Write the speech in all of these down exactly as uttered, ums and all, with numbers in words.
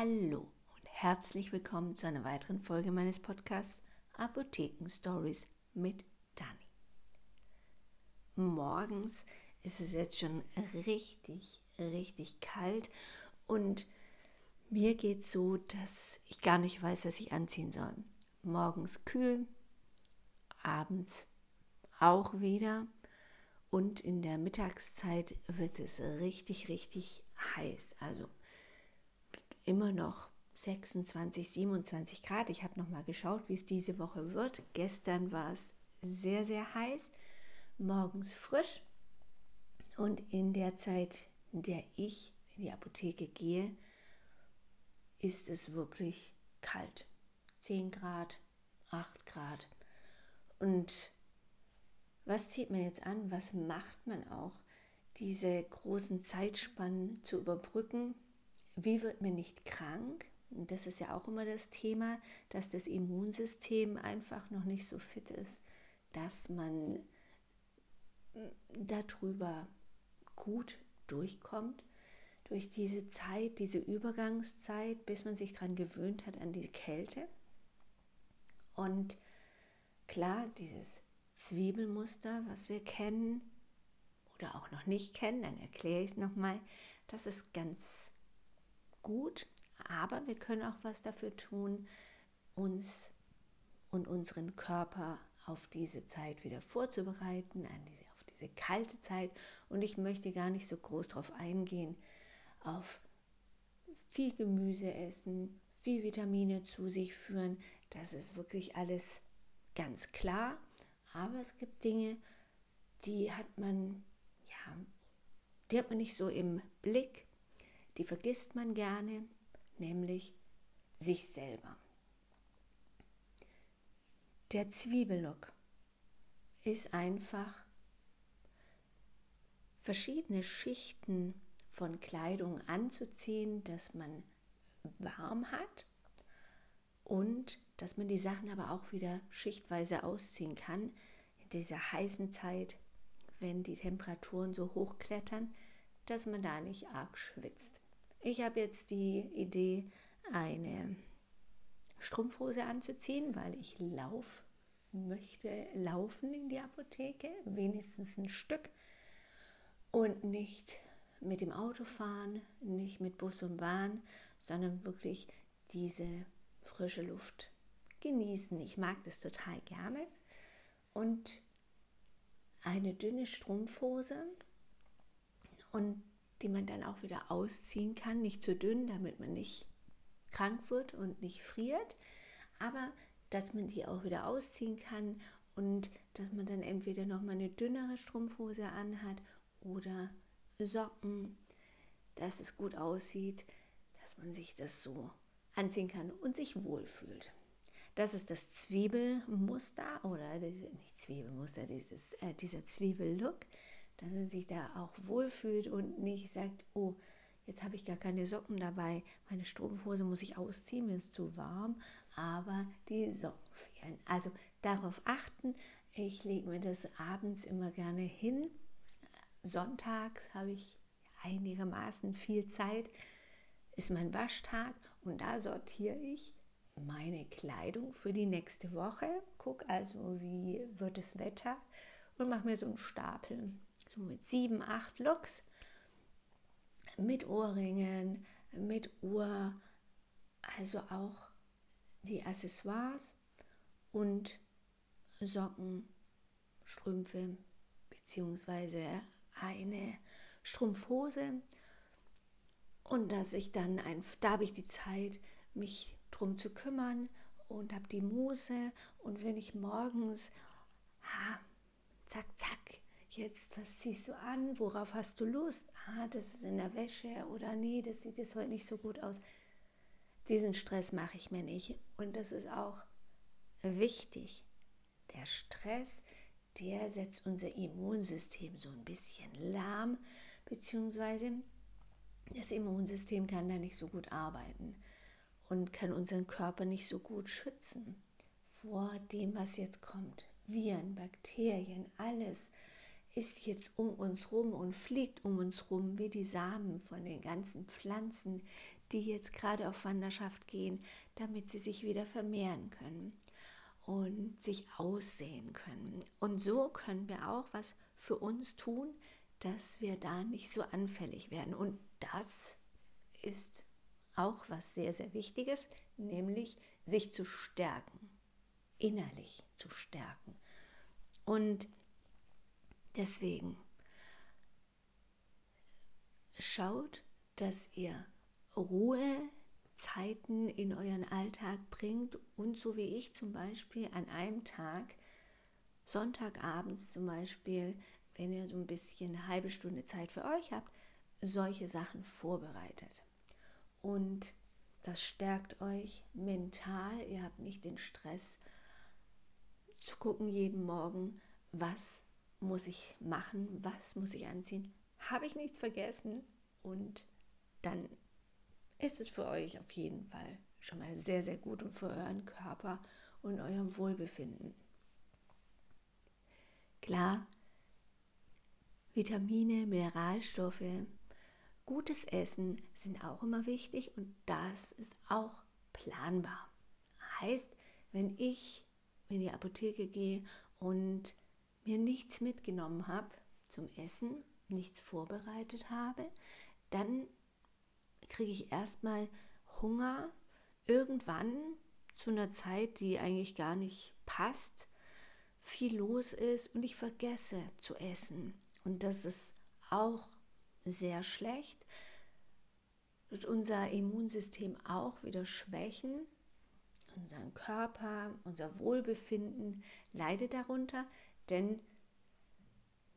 Hallo und herzlich willkommen zu einer weiteren Folge meines Podcasts Apotheken-Stories mit Dani. Morgens ist es jetzt schon richtig, richtig kalt und mir geht es so, dass ich gar nicht weiß, was ich anziehen soll. Morgens kühl, abends auch wieder und in der Mittagszeit wird es richtig, richtig heiß, also immer noch sechsundzwanzig, siebenundzwanzig Grad. Ich habe noch mal geschaut, wie es diese Woche wird. Gestern war es sehr, sehr heiß, morgens frisch. Und in der Zeit, in der ich in die Apotheke gehe, ist es wirklich kalt. zehn Grad, acht Grad. Und was zieht man jetzt an? Was macht man auch? Diese großen Zeitspannen zu überbrücken. Wie wird man nicht krank? Und das ist ja auch immer das Thema, dass das Immunsystem einfach noch nicht so fit ist, dass man darüber gut durchkommt, durch diese Zeit, diese Übergangszeit, bis man sich daran gewöhnt hat, an die Kälte. Und klar, dieses Zwiebelmuster, was wir kennen oder auch noch nicht kennen, dann erkläre ich es nochmal, das ist ganz gut, aber wir können auch was dafür tun, uns und unseren Körper auf diese Zeit wieder vorzubereiten, an diese, auf diese kalte Zeit. Und ich möchte gar nicht so groß drauf eingehen, auf viel Gemüse essen, viel Vitamine zu sich führen. Das ist wirklich alles ganz klar, aber es gibt Dinge, die hat man, ja, die hat man nicht so im Blick. Die vergisst man gerne, nämlich sich selber. Der Zwiebellook ist einfach verschiedene Schichten von Kleidung anzuziehen, dass man warm hat und dass man die Sachen aber auch wieder schichtweise ausziehen kann. In dieser heißen Zeit, wenn die Temperaturen so hoch klettern, dass man da nicht arg schwitzt. Ich habe jetzt die Idee, eine Strumpfhose anzuziehen, weil ich lauf möchte, laufen in die Apotheke, wenigstens ein Stück und nicht mit dem Auto fahren, nicht mit Bus und Bahn, sondern wirklich diese frische Luft genießen. Ich mag das total gerne. Und eine dünne Strumpfhose und die man dann auch wieder ausziehen kann, nicht zu dünn, damit man nicht krank wird und nicht friert, aber dass man die auch wieder ausziehen kann und dass man dann entweder nochmal eine dünnere Strumpfhose anhat oder Socken, dass es gut aussieht, dass man sich das so anziehen kann und sich wohlfühlt. Das ist das Zwiebelmuster oder diese, nicht Zwiebelmuster, dieses, äh, dieser Zwiebellook. Dass man sich da auch wohlfühlt und nicht sagt, oh, jetzt habe ich gar keine Socken dabei, meine Strumpfhose muss ich ausziehen, mir ist zu warm, aber die Socken fehlen. Also darauf achten, ich lege mir das abends immer gerne hin. Sonntags habe ich einigermaßen viel Zeit, ist mein Waschtag und da sortiere ich meine Kleidung für die nächste Woche. Guck also, wie wird das Wetter und mache mir so einen Stapel. So mit sieben, acht Looks, mit Ohrringen, mit Uhr, also auch die Accessoires und Socken, Strümpfe bzw. eine Strumpfhose. Und dass ich dann, ein, da habe ich die Zeit, mich drum zu kümmern und habe die Muße. Und wenn ich morgens, ha, zack, zack, jetzt, was ziehst du an? Worauf hast du Lust? Ah, das ist in der Wäsche oder nee, das sieht jetzt heute nicht so gut aus. Diesen Stress mache ich mir nicht und das ist auch wichtig. Der Stress, der setzt unser Immunsystem so ein bisschen lahm, beziehungsweise das Immunsystem kann da nicht so gut arbeiten und kann unseren Körper nicht so gut schützen vor dem, was jetzt kommt. Viren, Bakterien, alles ist jetzt um uns rum und fliegt um uns rum wie die Samen von den ganzen Pflanzen, die jetzt gerade auf Wanderschaft gehen, damit sie sich wieder vermehren können und sich aussehen können. Und so können wir auch was für uns tun, dass wir da nicht so anfällig werden. Und das ist auch was sehr, sehr Wichtiges, nämlich sich zu stärken, innerlich zu stärken. Und deswegen schaut, dass ihr Ruhezeiten in euren Alltag bringt und so wie ich zum Beispiel an einem Tag, Sonntagabends zum Beispiel, wenn ihr so ein bisschen eine halbe Stunde Zeit für euch habt, solche Sachen vorbereitet. Und das stärkt euch mental. Ihr habt nicht den Stress zu gucken jeden Morgen, was muss ich machen, was muss ich anziehen, habe ich nichts vergessen. Und dann ist es für euch auf jeden Fall schon mal sehr, sehr gut und für euren Körper und euer Wohlbefinden. Klar, Vitamine, Mineralstoffe, gutes Essen sind auch immer wichtig und das ist auch planbar. Heißt, wenn ich in die Apotheke gehe und mir nichts mitgenommen habe zum Essen, nichts vorbereitet habe, dann kriege ich erstmal Hunger irgendwann zu einer Zeit, die eigentlich gar nicht passt, viel los ist und ich vergesse zu essen. Und das ist auch sehr schlecht. Wird unser Immunsystem auch wieder schwächen, unseren Körper, unser Wohlbefinden leidet darunter, denn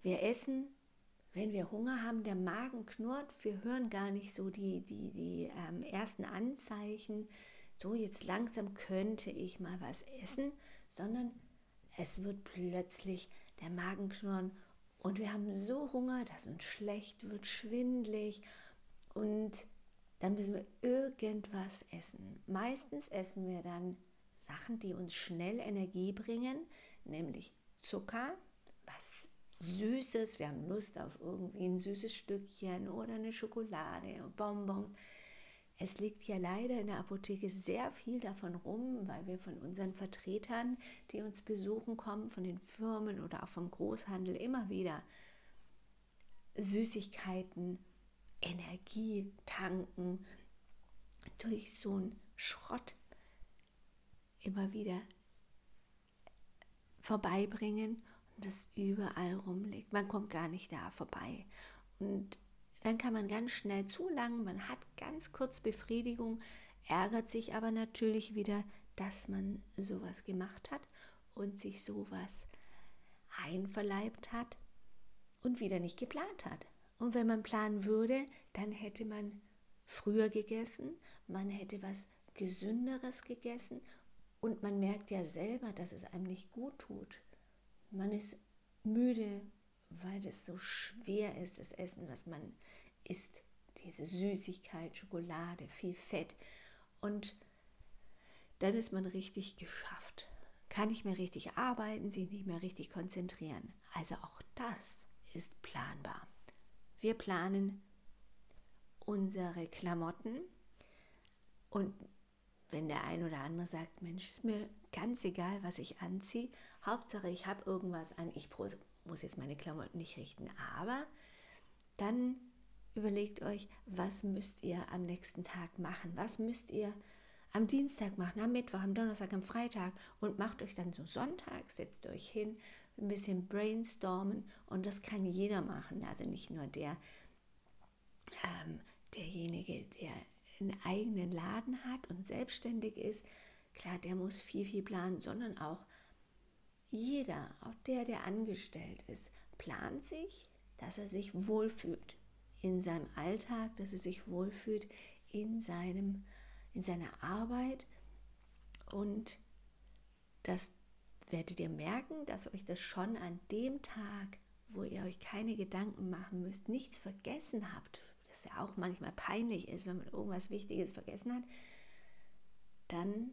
wir essen, wenn wir Hunger haben, der Magen knurrt, wir hören gar nicht so die, die, die ähm, ersten Anzeichen, so jetzt langsam könnte ich mal was essen, sondern es wird plötzlich der Magen knurren und wir haben so Hunger, dass uns schlecht wird, schwindelig und dann müssen wir irgendwas essen. Meistens essen wir dann Sachen, die uns schnell Energie bringen, nämlich Zucker, was Süßes, wir haben Lust auf irgendwie ein süßes Stückchen oder eine Schokolade, Bonbons. Es liegt ja leider in der Apotheke sehr viel davon rum, weil wir von unseren Vertretern, die uns besuchen kommen, von den Firmen oder auch vom Großhandel immer wieder Süßigkeiten, Energie tanken, durch so einen Schrott immer wieder vorbeibringen. Das überall rumliegt. Man kommt gar nicht da vorbei. Und dann kann man ganz schnell zulangen, man hat ganz kurz Befriedigung, ärgert sich aber natürlich wieder, dass man sowas gemacht hat und sich sowas einverleibt hat und wieder nicht geplant hat. Und wenn man planen würde, dann hätte man früher gegessen, man hätte was Gesünderes gegessen und man merkt ja selber, dass es einem nicht gut tut. Man ist müde, weil das so schwer ist, das Essen, was man isst. Diese Süßigkeit, Schokolade, viel Fett. Und dann ist man richtig geschafft. Kann nicht mehr richtig arbeiten, sich nicht mehr richtig konzentrieren. Also auch das ist planbar. Wir planen unsere Klamotten. Und wenn der ein oder andere sagt, Mensch, ist mir ganz egal, was ich anziehe, Hauptsache ich habe irgendwas an, ich muss jetzt meine Klamotten nicht richten, aber dann überlegt euch, was müsst ihr am nächsten Tag machen, was müsst ihr am Dienstag machen, am Mittwoch, am Donnerstag, am Freitag und macht euch dann so Sonntag, setzt euch hin, ein bisschen brainstormen und das kann jeder machen, also nicht nur der, ähm, derjenige, der einen eigenen Laden hat und selbstständig ist, klar, der muss viel, viel planen, sondern auch jeder, auch der, der angestellt ist, plant sich, dass er sich wohlfühlt in seinem Alltag, dass er sich wohlfühlt in, seinem, in seiner Arbeit und das werdet ihr merken, dass euch das schon an dem Tag, wo ihr euch keine Gedanken machen müsst, nichts vergessen habt, das ja auch manchmal peinlich ist, wenn man irgendwas Wichtiges vergessen hat, dann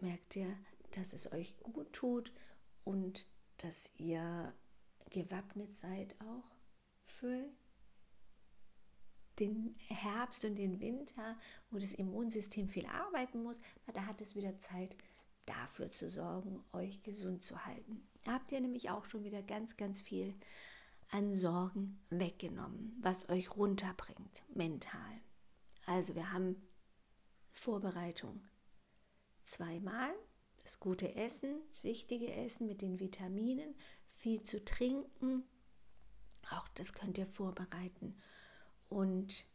merkt ihr, dass es euch gut tut und dass ihr gewappnet seid auch für den Herbst und den Winter, wo das Immunsystem viel arbeiten muss, aber da hat es wieder Zeit, dafür zu sorgen, euch gesund zu halten. Da habt ihr nämlich auch schon wieder ganz, ganz viel an Sorgen weggenommen, was euch runterbringt, mental. Also wir haben Vorbereitung zweimal, das gute Essen, das wichtige Essen mit den Vitaminen, viel zu trinken, auch das könnt ihr vorbereiten. Und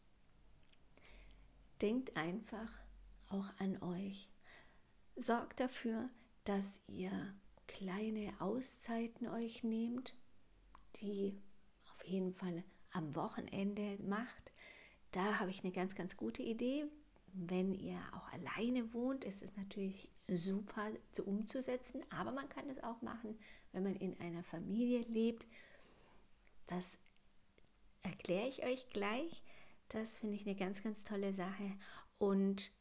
denkt einfach auch an euch. Sorgt dafür, dass ihr kleine Auszeiten euch nehmt, die auf jeden Fall am Wochenende macht. Da habe ich eine ganz, ganz gute Idee. Wenn ihr auch alleine wohnt, ist es natürlich super zu umzusetzen, aber man kann es auch machen, wenn man in einer Familie lebt. Das erkläre ich euch gleich. Das finde ich eine ganz, ganz tolle Sache. Und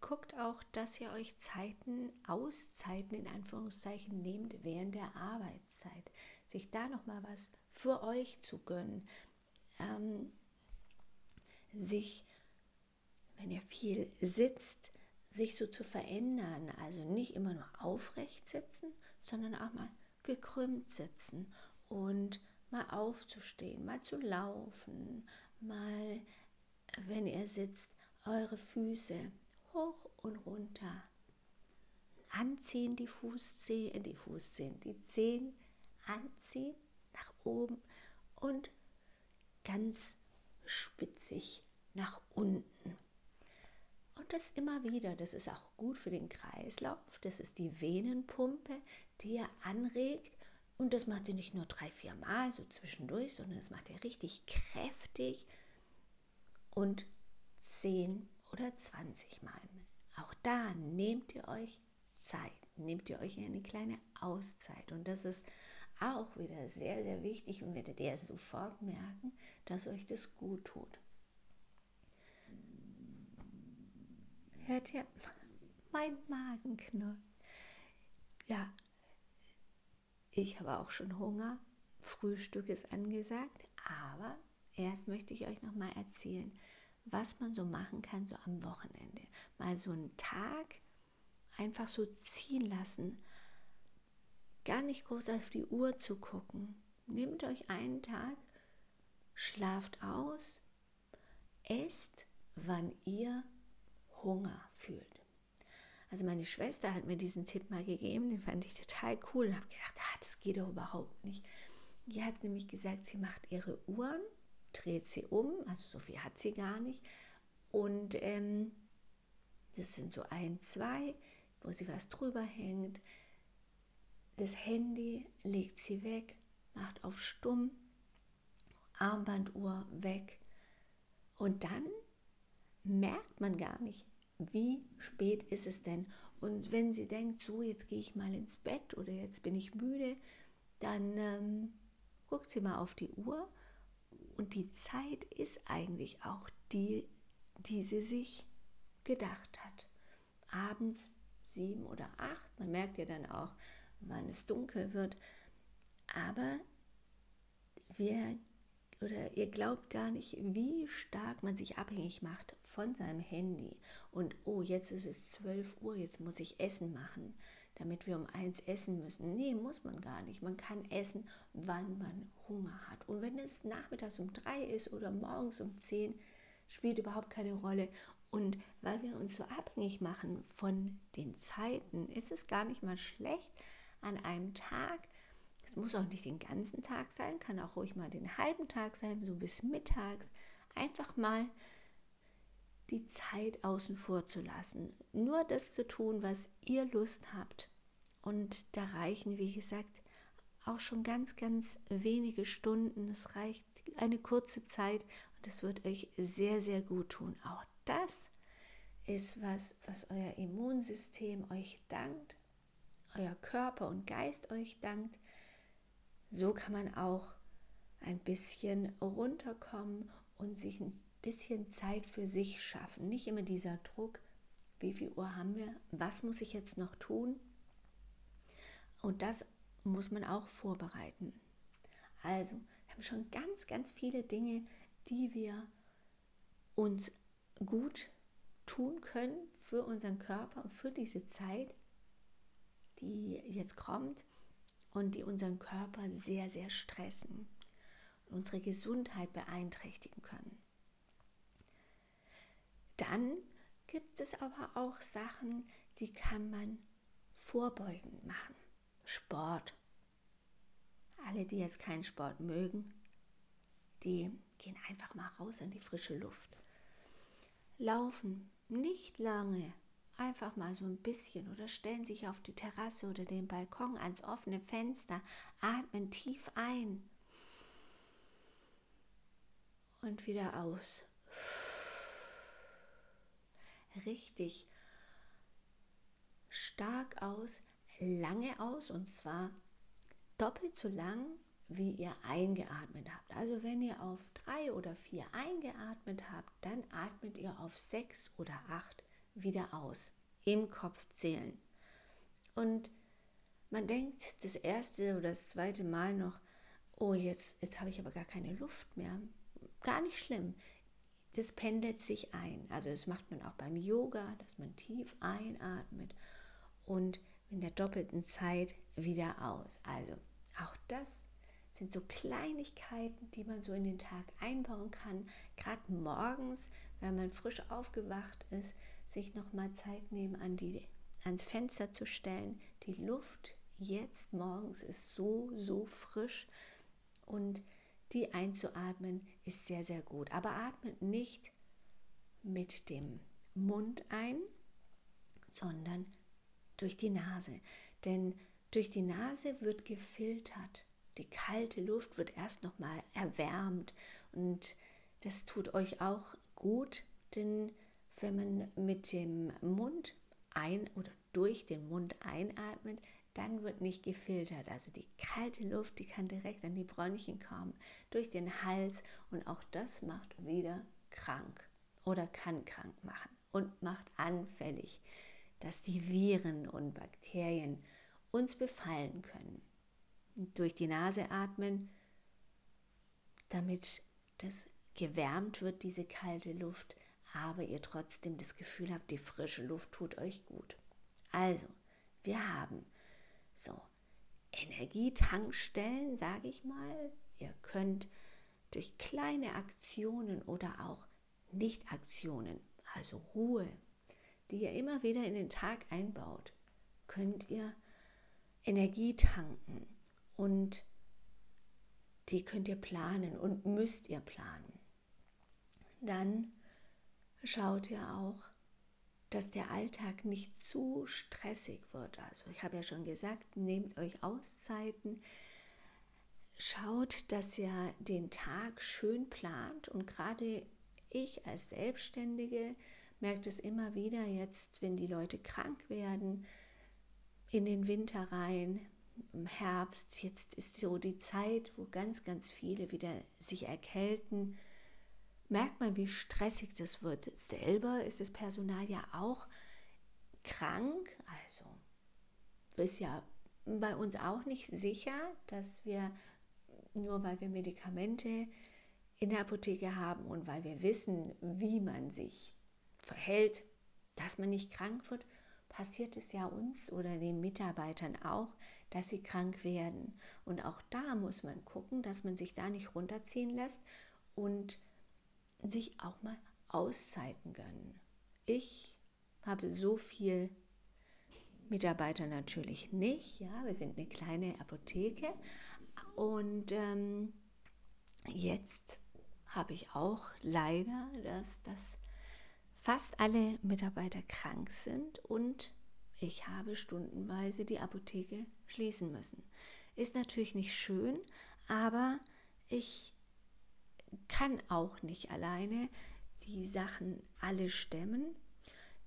guckt auch, dass ihr euch Zeiten, Auszeiten in Anführungszeichen, nehmt während der Arbeitszeit. Sich da nochmal was für euch zu gönnen. Ähm, sich, wenn ihr viel sitzt, sich so zu verändern. Also nicht immer nur aufrecht sitzen, sondern auch mal gekrümmt sitzen und mal aufzustehen, mal zu laufen, mal, wenn ihr sitzt, eure Füße hoch und runter anziehen, die Fußzehen, die Fußzehen, die Zehen anziehen, nach oben und ganz spitzig nach unten. Und das immer wieder, das ist auch gut für den Kreislauf, das ist die Venenpumpe, die ihr anregt. Und das macht ihr nicht nur drei, vier Mal so zwischendurch, sondern das macht ihr richtig kräftig und zehn oder zwanzig Mal. Auch da nehmt ihr euch Zeit, nehmt ihr euch eine kleine Auszeit. Und das ist auch wieder sehr, sehr wichtig und werdet ihr sofort merken, dass euch das gut tut. Hört ihr mein Magenknurren? Ja. Ich habe auch schon Hunger, Frühstück ist angesagt, aber erst möchte ich euch nochmal erzählen, was man so machen kann, so am Wochenende. Mal so einen Tag einfach so ziehen lassen, gar nicht groß auf die Uhr zu gucken. Nehmt euch einen Tag, schlaft aus, esst, wann ihr Hunger fühlt. Also meine Schwester hat mir diesen Tipp mal gegeben, den fand ich total cool und habe gedacht, ah, das geht doch überhaupt nicht. Die hat nämlich gesagt, sie macht ihre Uhren, dreht sie um, also so viel hat sie gar nicht. Und ähm, das sind so ein, zwei, wo sie was drüber hängt. Das Handy legt sie weg, macht auf stumm, Armbanduhr weg. Und dann merkt man gar nicht, wie spät ist es denn? Und wenn sie denkt, so jetzt gehe ich mal ins Bett oder jetzt bin ich müde, dann ähm, guckt sie mal auf die Uhr und die Zeit ist eigentlich auch die, die sie sich gedacht hat. Abends sieben oder acht, man merkt ja dann auch, wann es dunkel wird, aber wir Oder ihr glaubt gar nicht, wie stark man sich abhängig macht von seinem Handy. Und oh, jetzt ist es zwölf Uhr, jetzt muss ich Essen machen, damit wir um eins essen müssen. Nee, muss man gar nicht. Man kann essen, wann man Hunger hat. Und wenn es nachmittags um drei ist oder morgens um zehn, spielt überhaupt keine Rolle. Und weil wir uns so abhängig machen von den Zeiten, ist es gar nicht mal schlecht, an einem Tag, es muss auch nicht den ganzen Tag sein, kann auch ruhig mal den halben Tag sein, so bis mittags. Einfach mal die Zeit außen vor zu lassen. Nur das zu tun, was ihr Lust habt. Und da reichen, wie gesagt, auch schon ganz, ganz wenige Stunden. Es reicht eine kurze Zeit und das wird euch sehr, sehr gut tun. Auch das ist was, was euer Immunsystem euch dankt, euer Körper und Geist euch dankt. So kann man auch ein bisschen runterkommen und sich ein bisschen Zeit für sich schaffen. Nicht immer dieser Druck, wie viel Uhr haben wir, was muss ich jetzt noch tun? Und das muss man auch vorbereiten. Also, wir haben schon ganz, ganz viele Dinge, die wir uns gut tun können für unseren Körper und für diese Zeit, die jetzt kommt und die unseren Körper sehr, sehr stressen und unsere Gesundheit beeinträchtigen können. Dann gibt es aber auch Sachen, die kann man vorbeugend machen. Sport. Alle, die jetzt keinen Sport mögen, die gehen einfach mal raus in die frische Luft. Laufen, nicht lange, einfach mal so ein bisschen oder stellen sich auf die Terrasse oder den Balkon ans offene Fenster, atmen tief ein und wieder aus. Richtig stark aus, lange aus, und zwar doppelt so lang, wie ihr eingeatmet habt. Also wenn ihr auf drei oder vier eingeatmet habt, dann atmet ihr auf sechs oder acht wieder aus. Im Kopf zählen. Und man denkt das erste oder das zweite Mal noch, oh jetzt, jetzt habe ich aber gar keine Luft mehr. Gar nicht schlimm. Das pendelt sich ein. Also das macht man auch beim Yoga, dass man tief einatmet und in der doppelten Zeit wieder aus. Also auch das sind so Kleinigkeiten, die man so in den Tag einbauen kann. Gerade morgens, wenn man frisch aufgewacht ist, sich nochmal Zeit nehmen, an die, ans Fenster zu stellen. Die Luft jetzt morgens ist so, so frisch und die einzuatmen ist sehr, sehr gut. Aber atmet nicht mit dem Mund ein, sondern durch die Nase. Denn durch die Nase wird gefiltert. Die kalte Luft wird erst nochmal erwärmt und das tut euch auch gut, denn wenn man mit dem Mund ein oder durch den Mund einatmet, dann wird nicht gefiltert. Also die kalte Luft, die kann direkt an die Bronchien kommen, durch den Hals, und auch das macht wieder krank oder kann krank machen und macht anfällig, dass die Viren und Bakterien uns befallen können. Durch die Nase atmen, damit das gewärmt wird, diese kalte Luft, aber ihr trotzdem das Gefühl habt, die frische Luft tut euch gut. Also, wir haben so Energietankstellen, sage ich mal. Ihr könnt durch kleine Aktionen oder auch Nicht-Aktionen, also Ruhe, die ihr immer wieder in den Tag einbaut, könnt ihr Energie tanken. Und die könnt ihr planen und müsst ihr planen. Dann schaut ihr auch, dass der Alltag nicht zu stressig wird. Also ich habe ja schon gesagt, nehmt euch Auszeiten. Schaut, dass ihr den Tag schön plant. Und gerade ich als Selbstständige merke es immer wieder jetzt, wenn die Leute krank werden, in den Winter rein, im Herbst, jetzt ist so die Zeit, wo ganz, ganz viele wieder sich erkälten, merkt man, wie stressig das wird. Selber ist das Personal ja auch krank, also ist ja bei uns auch nicht sicher, dass wir, nur weil wir Medikamente in der Apotheke haben und weil wir wissen, wie man sich verhält, dass man nicht krank wird, passiert es ja uns oder den Mitarbeitern auch, dass sie krank werden. Und auch da muss man gucken, dass man sich da nicht runterziehen lässt und sich auch mal Auszeiten gönnen. Ich habe so viel Mitarbeiter natürlich nicht. Ja, wir sind eine kleine Apotheke. Und ähm, jetzt habe ich auch leider, dass das fast alle Mitarbeiter krank sind und ich habe stundenweise die Apotheke schließen müssen. Ist natürlich nicht schön, aber ich kann auch nicht alleine die Sachen alle stemmen.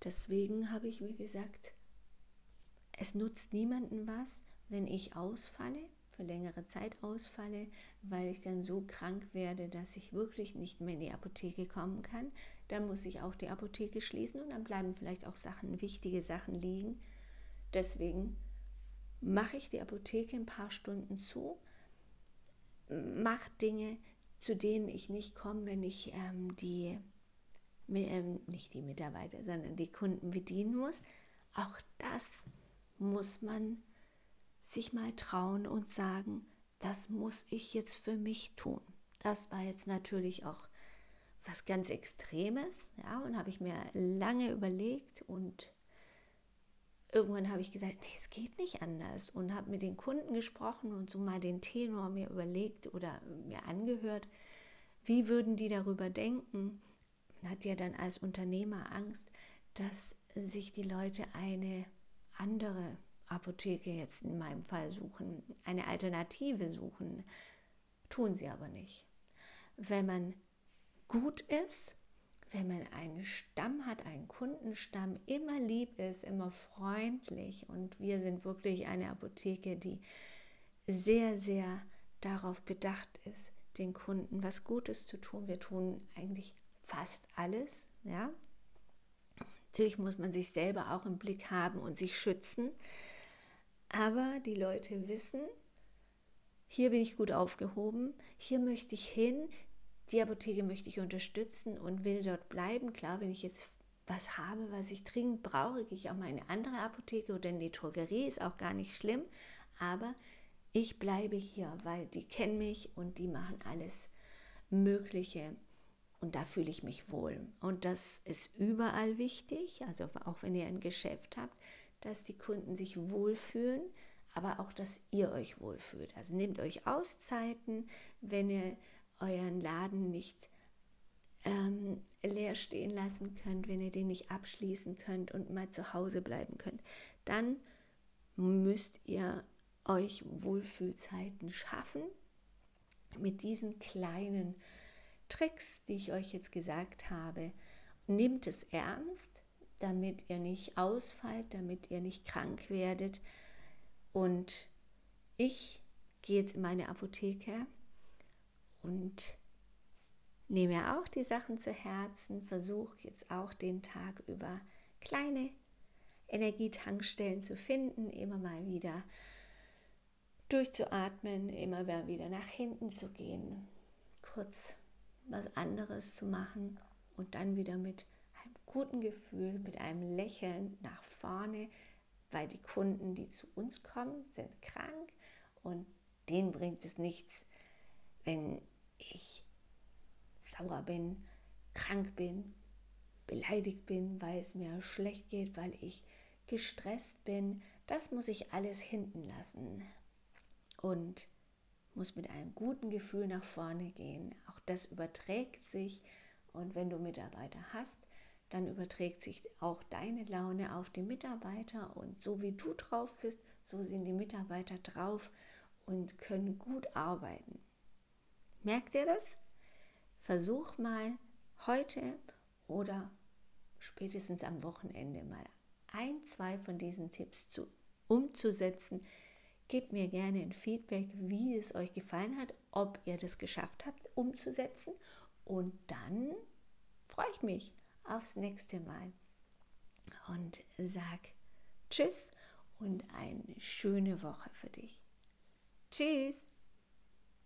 Deswegen habe ich mir gesagt, es nutzt niemandem was, wenn ich ausfalle, für längere Zeit ausfalle, weil ich dann so krank werde, dass ich wirklich nicht mehr in die Apotheke kommen kann. Dann muss ich auch die Apotheke schließen und dann bleiben vielleicht auch Sachen, wichtige Sachen liegen. Deswegen mache ich die Apotheke ein paar Stunden zu, mache Dinge, zu denen ich nicht komme, wenn ich ähm, die nicht die Mitarbeiter, sondern die Kunden bedienen muss. Auch das muss man sich mal trauen und sagen, das muss ich jetzt für mich tun. Das war jetzt natürlich auch was ganz Extremes, ja, und habe ich mir lange überlegt und irgendwann habe ich gesagt, nee, es geht nicht anders, und habe mit den Kunden gesprochen und so mal den Tenor mir überlegt oder mir angehört, wie würden die darüber denken. Man hat ja dann als Unternehmer Angst, dass sich die Leute eine andere Apotheke jetzt in meinem Fall suchen, eine Alternative suchen, tun sie aber nicht. Wenn man gut ist, wenn man einen Stamm hat, einen Kundenstamm, immer lieb ist, immer freundlich, und wir sind wirklich eine Apotheke, die sehr, sehr darauf bedacht ist, den Kunden was Gutes zu tun. Wir tun eigentlich fast alles, ja. Natürlich muss man sich selber auch im Blick haben und sich schützen, aber die Leute wissen, hier bin ich gut aufgehoben, hier möchte ich hin, die Apotheke möchte ich unterstützen und will dort bleiben. Klar, wenn ich jetzt was habe, was ich dringend brauche, gehe ich auch mal in eine andere Apotheke oder in die Drogerie, ist auch gar nicht schlimm, aber ich bleibe hier, weil die kennen mich und die machen alles Mögliche. Und da fühle ich mich wohl. Und das ist überall wichtig, also auch wenn ihr ein Geschäft habt, dass die Kunden sich wohlfühlen, aber auch, dass ihr euch wohlfühlt. Also nehmt euch Auszeiten, wenn ihr euren Laden nicht ähm, leer stehen lassen könnt, wenn ihr den nicht abschließen könnt und mal zu Hause bleiben könnt. Dann müsst ihr euch Wohlfühlzeiten schaffen mit diesen kleinen Tricks, die ich euch jetzt gesagt habe. Nehmt es ernst, damit ihr nicht ausfallt, damit ihr nicht krank werdet. Und ich gehe jetzt in meine Apotheke und nehme auch die Sachen zu Herzen, versuche jetzt auch den Tag über kleine Energietankstellen zu finden, immer mal wieder durchzuatmen, immer mal wieder nach hinten zu gehen, kurz was anderes zu machen und dann wieder mit einem guten Gefühl, mit einem Lächeln nach vorne, weil die Kunden, die zu uns kommen, sind krank und denen bringt es nichts, wenn ich sauer bin, krank bin, beleidigt bin, weil es mir schlecht geht, weil ich gestresst bin. Das muss ich alles hinten lassen und muss mit einem guten Gefühl nach vorne gehen. Auch das überträgt sich, und wenn du Mitarbeiter hast, dann überträgt sich auch deine Laune auf die Mitarbeiter, und so wie du drauf bist, so sind die Mitarbeiter drauf und können gut arbeiten. Merkt ihr das? Versuch mal heute oder spätestens am Wochenende mal ein, zwei von diesen Tipps zu, umzusetzen. Gebt mir gerne ein Feedback, wie es euch gefallen hat, ob ihr das geschafft habt, umzusetzen. Und dann freue ich mich aufs nächste Mal und sag Tschüss und eine schöne Woche für dich. Tschüss!